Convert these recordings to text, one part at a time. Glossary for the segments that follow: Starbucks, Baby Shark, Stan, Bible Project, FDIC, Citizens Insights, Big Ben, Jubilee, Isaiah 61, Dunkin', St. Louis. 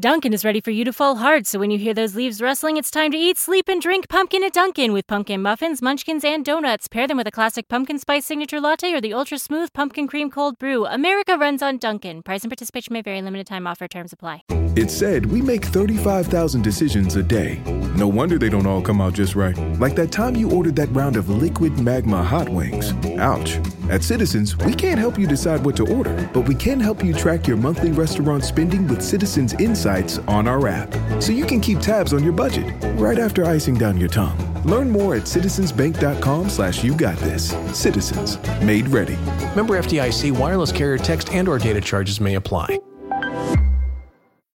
Dunkin' is ready for you to fall hard, so when you hear those leaves rustling, it's time to eat, sleep, and drink pumpkin at Dunkin'. With pumpkin muffins, munchkins, and donuts. Pair them with a classic pumpkin spice signature latte or the ultra-smooth pumpkin cream cold brew. America runs on Dunkin'. Price and participation may vary. Limited time offer. Terms apply. It's said we make 35,000 decisions a day. No wonder they don't all come out just right. Like that time you ordered that round of liquid magma hot wings. Ouch. At Citizens, we can't help you decide what to order, but we can help you track your monthly restaurant spending with Citizens Insights on our app, so you can keep tabs on your budget right after icing down your tongue. Learn more at citizensbank.com/you got this. Citizens, made ready. Member FDIC, wireless carrier text and or data charges may apply.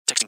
Texting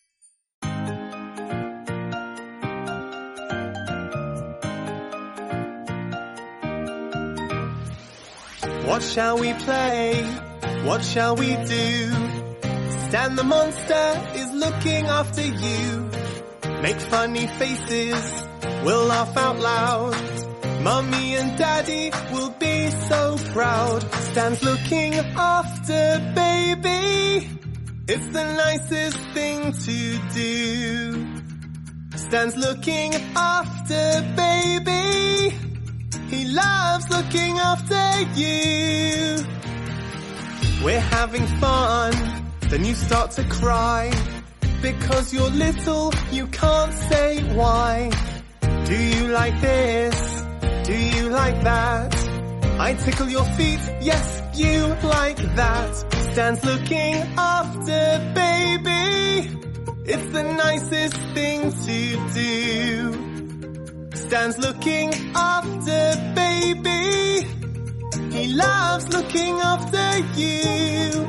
What shall we play? What shall we do? Stan the monster is looking after you. Make funny faces, we'll laugh out loud. Mummy and Daddy will be so proud. Stan's looking after baby. It's the nicest thing to do. Stan's looking after baby. He loves looking after you. We're having fun, then you start to cry. Because you're little, you can't say why. Do you like this? Do you like that? I tickle your feet, yes, you like that. Stan's looking after baby. It's the nicest thing to do. Stan's looking after baby. He loves looking after you.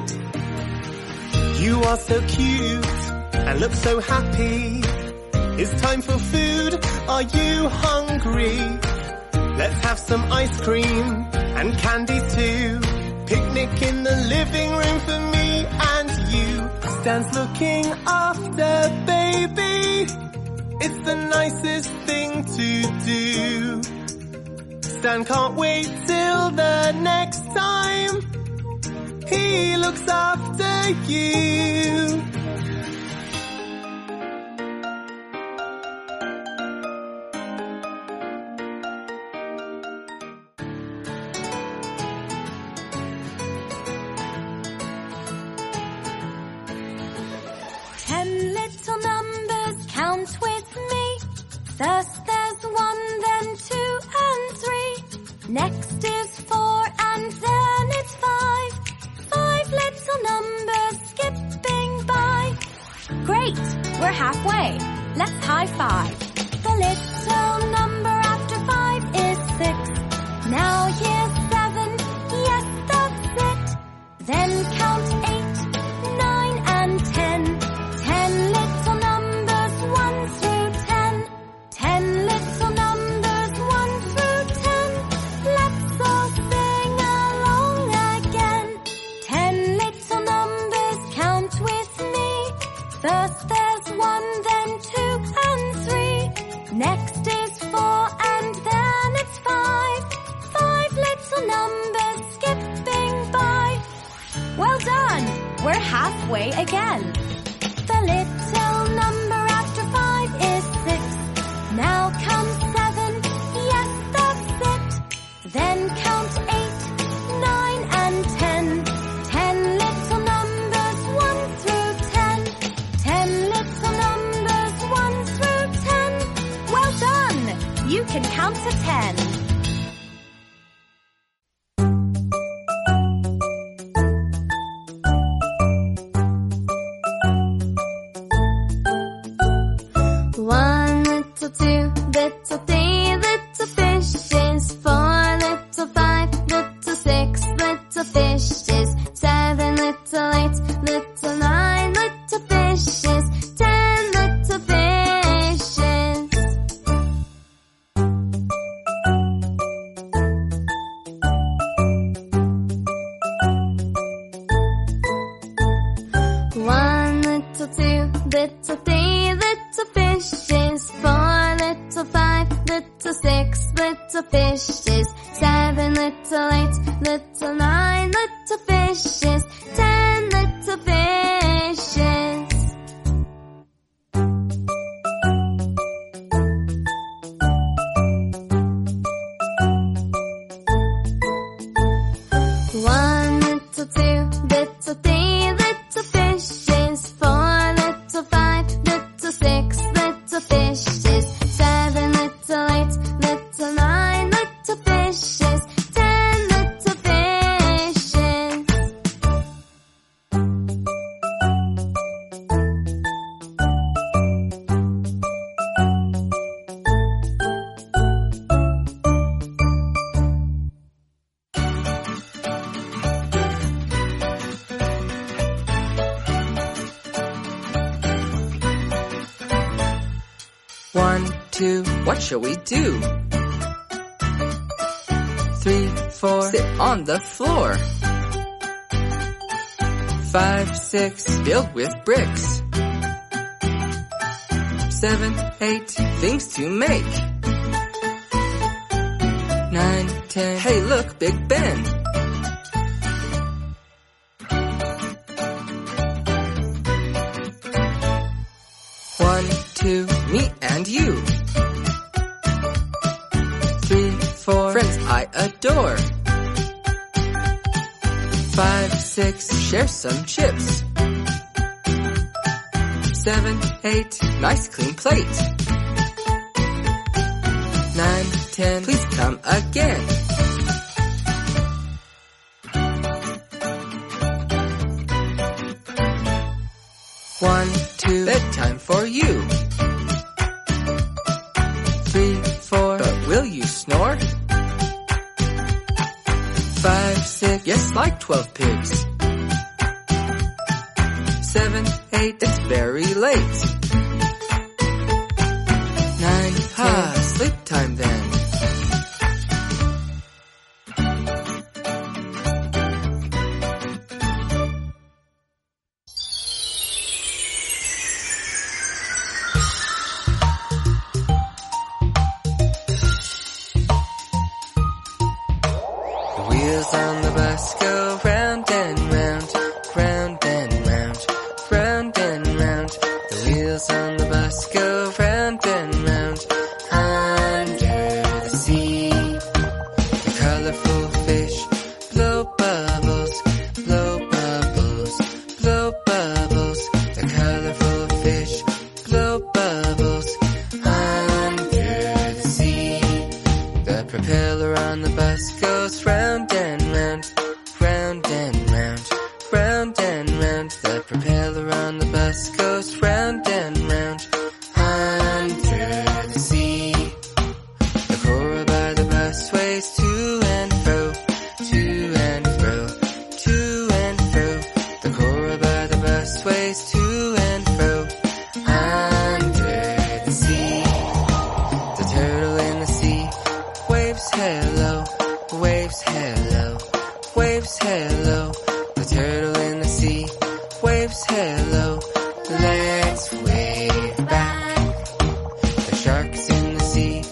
You are so cute and look so happy. It's time for food. Are you hungry? Let's have some ice cream and candy too. Picnic in the living room for me and you. Stan's looking after baby. It's the nicest thing to do. Stan can't wait till the next time he looks after you. First there's 1, then 2 and 3. Next is 4 and then it's 5. 5 little numbers skipping by. Great, we're halfway. Let's high five. The little number after 5 is 6. Now here's 7. Yes, that's it. Then count 8, 9 and 10. 10 little numbers, 1 through 10. 10 little numbers 1 through 10. Let's all sing along again. 10 little numbers, count with me. First there's 1, then 2 and 3. Next is 4 and then it's 5. 5 little numbers skipping by. Well done! We're halfway again. The little number after 5 is 6. Now comes 7, yes, that's it. Then count 8, 9 and 10. 10 little numbers, 1 through 10. 10 little numbers. can count to 10. One little, two little, three little fishes, four little, five little, six little fishes, seven little, eight little, nine little fishes, 10 little fishes. One little, two little, three little fishes, four little, five little, six little fishes, seven little, eight little, nine little fishes, 10 little fishes. One little, two little, three little fishes, four little, five little, six little fishes, seven little, eight little, nine little fishes, 10 little fishes. One, two, what shall we do? Three, four, sit on the floor. Five, six, filled with bricks. Seven, eight, things to make. Nine, 10, hey look, Big Ben. One, two, me and you. Three, four, friends I adore. Five, six, share some chips. Seven, eight, nice clean plate. Nine, 10, please come again. One, two, bedtime for you. Three, four, but will you snore? Five, six, yes, like 12 pigs. Seven, eight, it's very late. Nine, 10, sleep time then. Wheels on the bus go round and round, round and round, round and round. The wheels on the bus go round and round. Under the sea, the colorful fish blow bubbles, blow bubbles, blow bubbles. The colorful fish blow bubbles. Under the sea, the propeller on the bus goes round. Goes round and round under the sea. The coral by the bus waves to and fro, to and fro, to and fro. The coral by the bus waves to and fro under the sea. The turtle in the sea waves hello, waves hello, waves hello. The turtle in the sea waves hello. Let's wave back. The sharks in the sea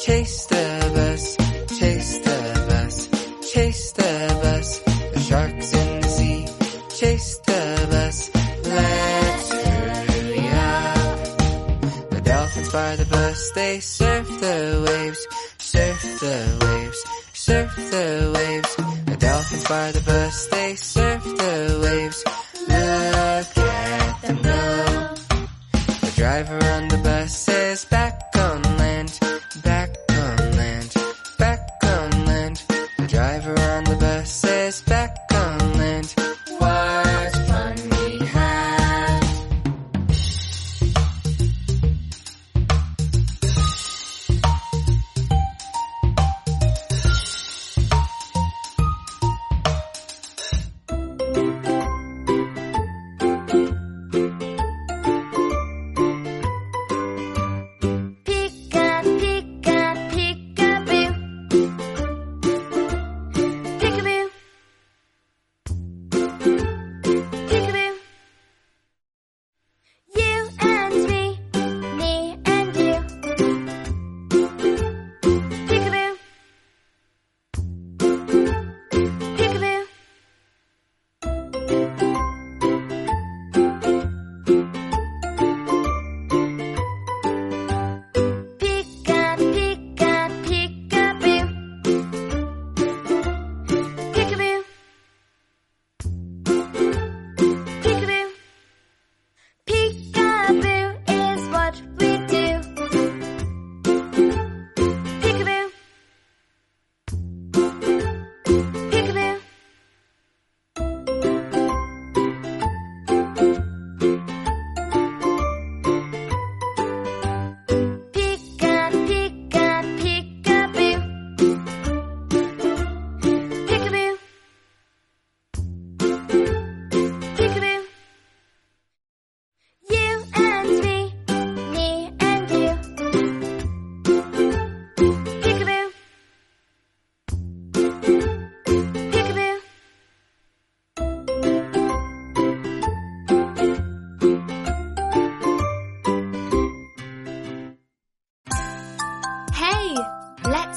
chase the bus, chase the bus, chase the bus. The sharks in the sea chase the bus. Let's hurry up. The dolphins by the bus, they surf the waves, surf the waves, surf the waves. The dolphins by the bus, they surf the waves. Look at them go. The driver on the bus says, back on land, back on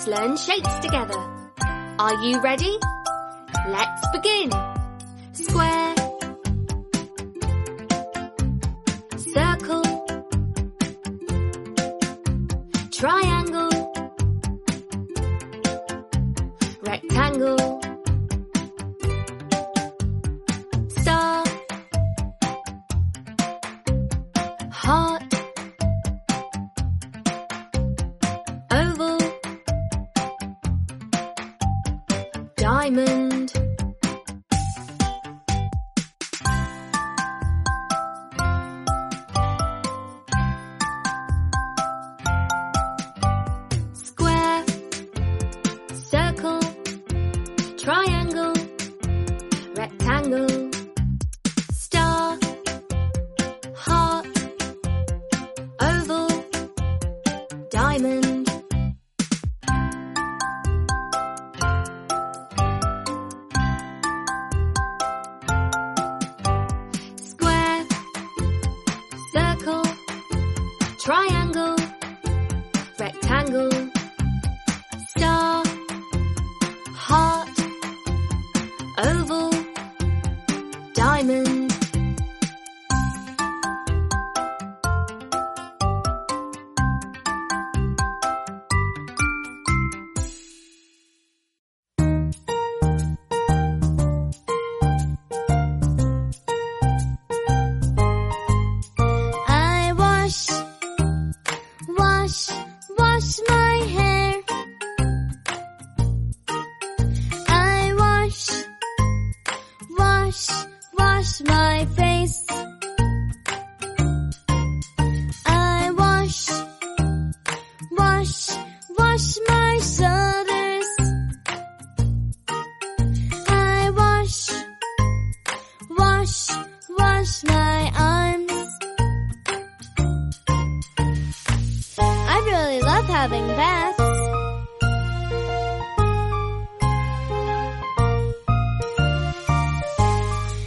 Let's learn shapes together. Are you ready? Let's begin. Square, circle, triangle, rectangle, star, heart, oval, diamond. Square, circle, triangle, rectangle, star, heart, oval, diamond. Triangle, rectangle, star, heart, oval, diamond. Wash my hair. I wash my face. I wash my shoulders. I wash my arms. I really love having baths.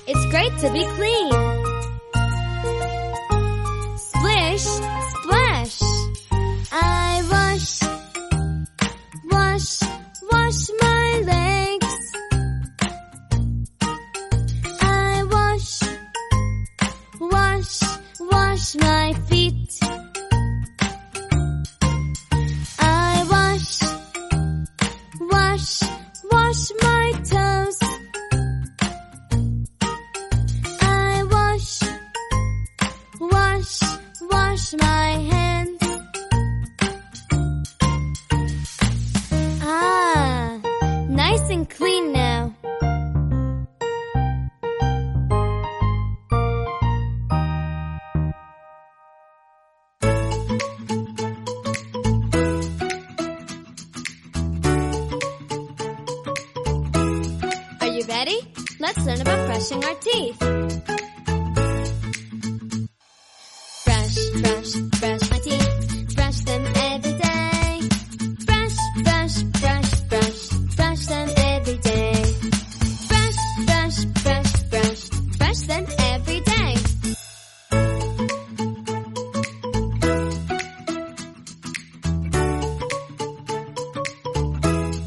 It's great to be clean. Splish, splash. I wash my legs. I wash my feet. Wash my toes. I wash my hands. Ah, nice and clean now. Ready? Let's learn about brushing our teeth. Brush my teeth. Brush them every day. Brush them every day. Brush them every day.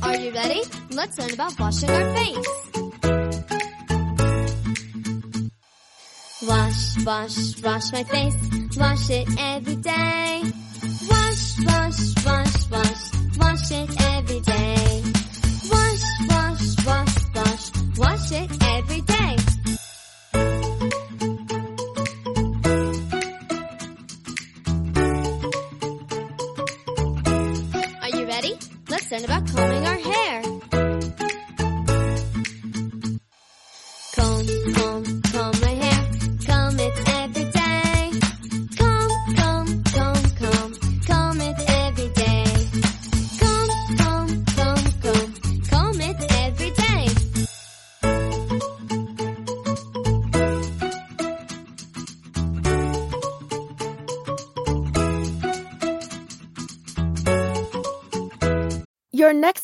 Are you ready? Let's learn about washing our face. Wash my face, wash it every day. Wash it every day. Wash it every day. Are you ready? Let's learn about combing our hair. Comb my hair. Comb it every day. Comb it every day. Comb it every day. Your next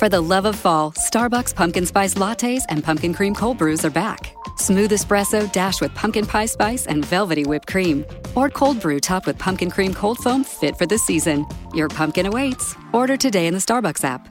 For the love of fall, Starbucks pumpkin spice lattes and pumpkin cream cold brews are back. Smooth espresso dashed with pumpkin pie spice and velvety whipped cream. Or cold brew topped with pumpkin cream cold foam fit for this season. Your pumpkin awaits. Order today in the Starbucks app.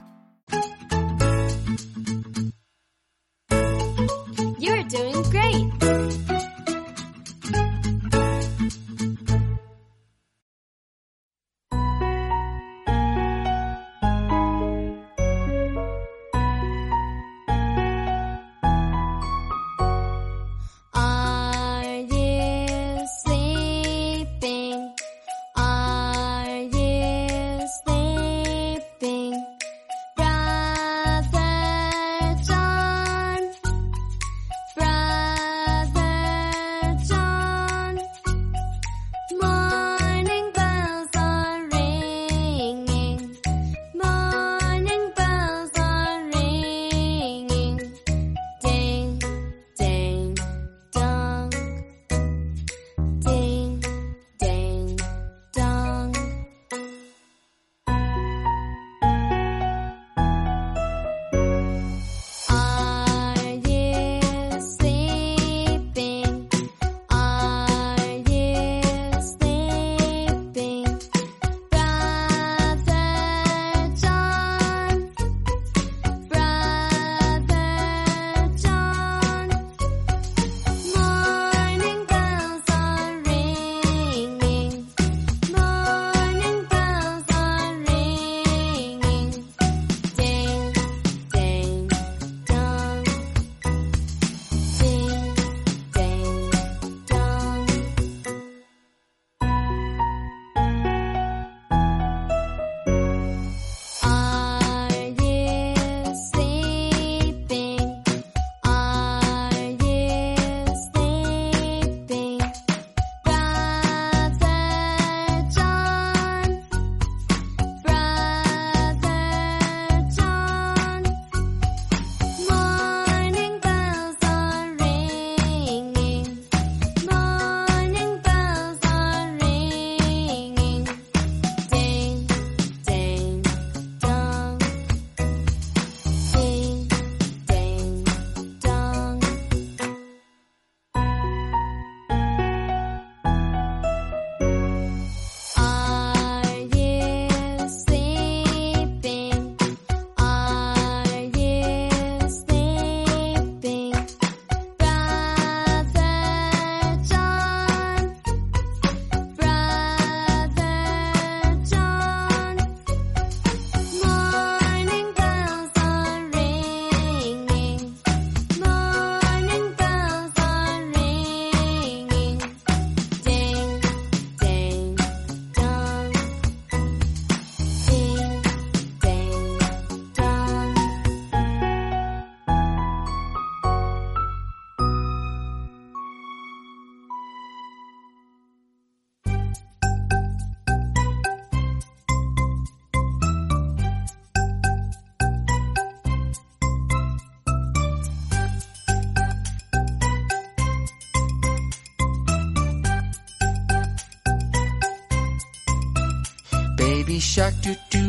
You're doing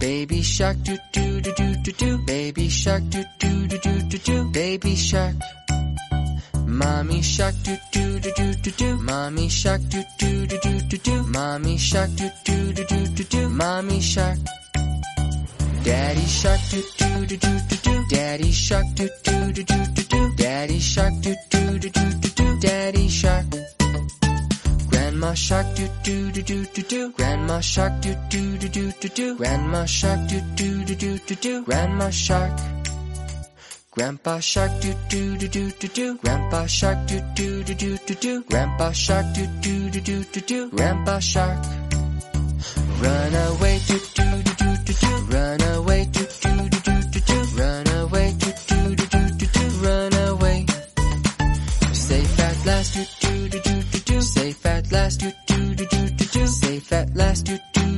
Baby shark doo doo doo doo doo doo. Baby shark doo doo doo doo doo doo. Baby shark doo doo doo doo doo doo. Baby shark. Mommy shark doo doo doo doo doo doo. Mommy shark doo doo doo doo doo doo. Mommy shark doo doo doo doo doo doo. Mommy shark. Daddy shark doo doo doo doo doo doo. Daddy shark doo doo doo doo doo doo. Daddy shark doo doo doo doo doo doo. Daddy shark. Grandma shark doo doo doo doo doo doo. Grandma shark doo doo doo doo doo doo. Grandma shark doo doo doo doo doo doo. Grandma shark. Grandpa shark doo doo doo doo doo doo. Grandpa shark doo doo doo doo doo doo. Grandpa shark doo doo doo doo doo doo. Grandpa shark. Run away doo doo doo doo doo doo. Run away doo doo doo doo doo doo. Run away doo doo doo doo doo doo. Run away. Safe at last doo doo doo doo doo. Safe at last, do do do do do do. Safe at last, do do.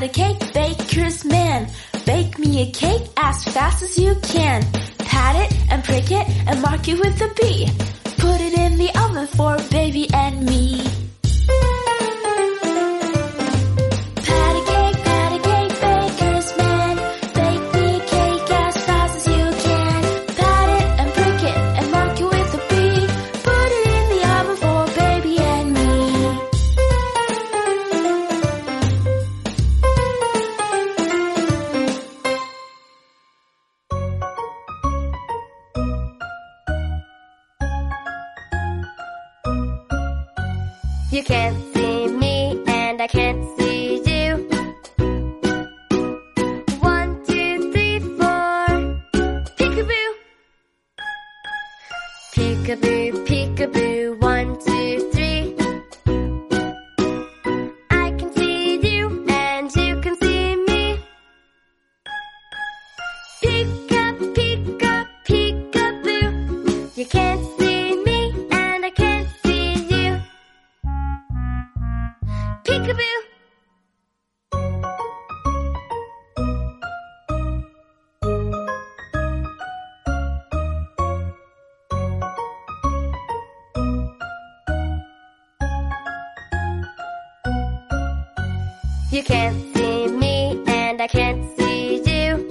not a cake baker's man. Bake me a cake as fast as you can. Pat it and prick it and mark it with a B. Put it in the oven for baby and me. You can't see me, and I can't see you. 1, 2, 3, 4. Peekaboo. Peekaboo, peekaboo. 1, 2, 3. I can see you, and you can see me. Peek up, peek up, peekaboo. You can't see. Peekaboo. You can't see me, and I can't see you.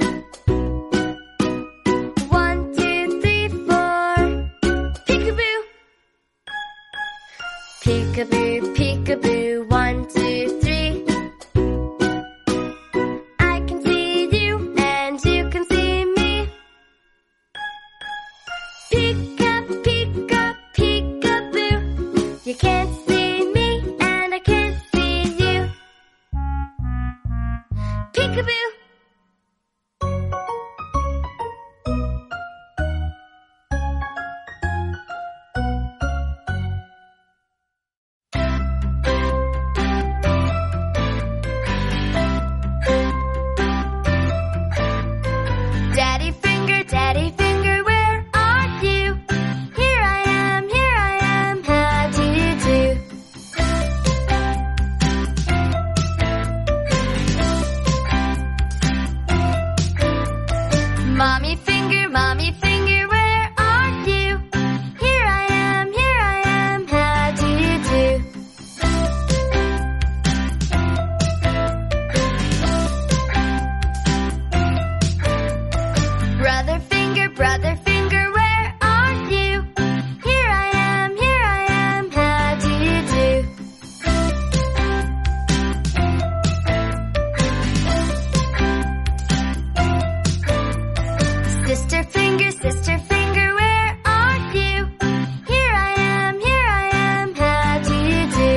1, 2, 3, 4. Peekaboo. Peekaboo, peekaboo. 1, 2, 3. I can see you, and you can see me. Peek up, peek up, peekaboo. You can't see me, and I can't see you. Peekaboo. Mommy finger, where are you? Here I am, how do you do? Brother finger, where are you? Here I am, how do you do? Sister finger. Sister finger, where are you? Here I am, how do you do?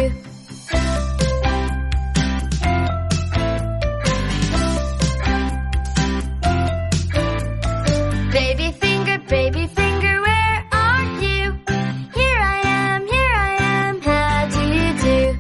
Baby finger, where are you? Here I am, how do you do?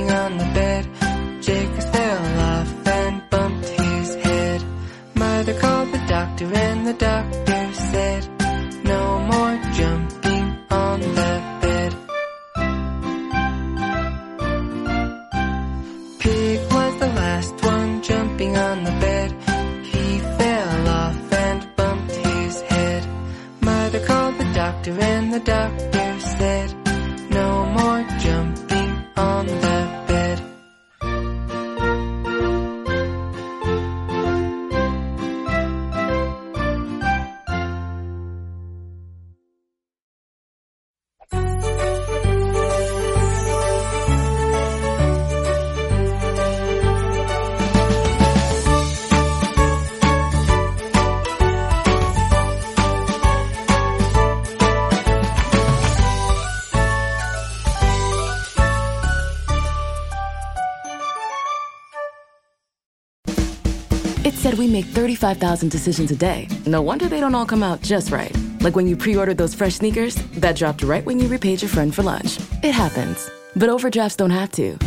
On the said we make 35,000 decisions a day. No wonder they don't all come out just right. Like when you pre-ordered those fresh sneakers that dropped right when you repaid your friend for lunch. It happens. But overdrafts don't have to.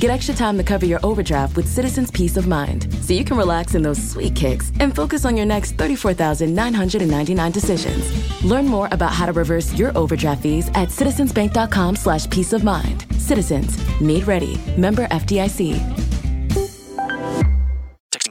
Get extra time to cover your overdraft with Citizens Peace of Mind, so you can relax in those sweet kicks and focus on your next 34,999 decisions. Learn more about how to reverse your overdraft fees at citizensbank.com/peaceofmind. Citizens, made ready. Member FDIC. Texting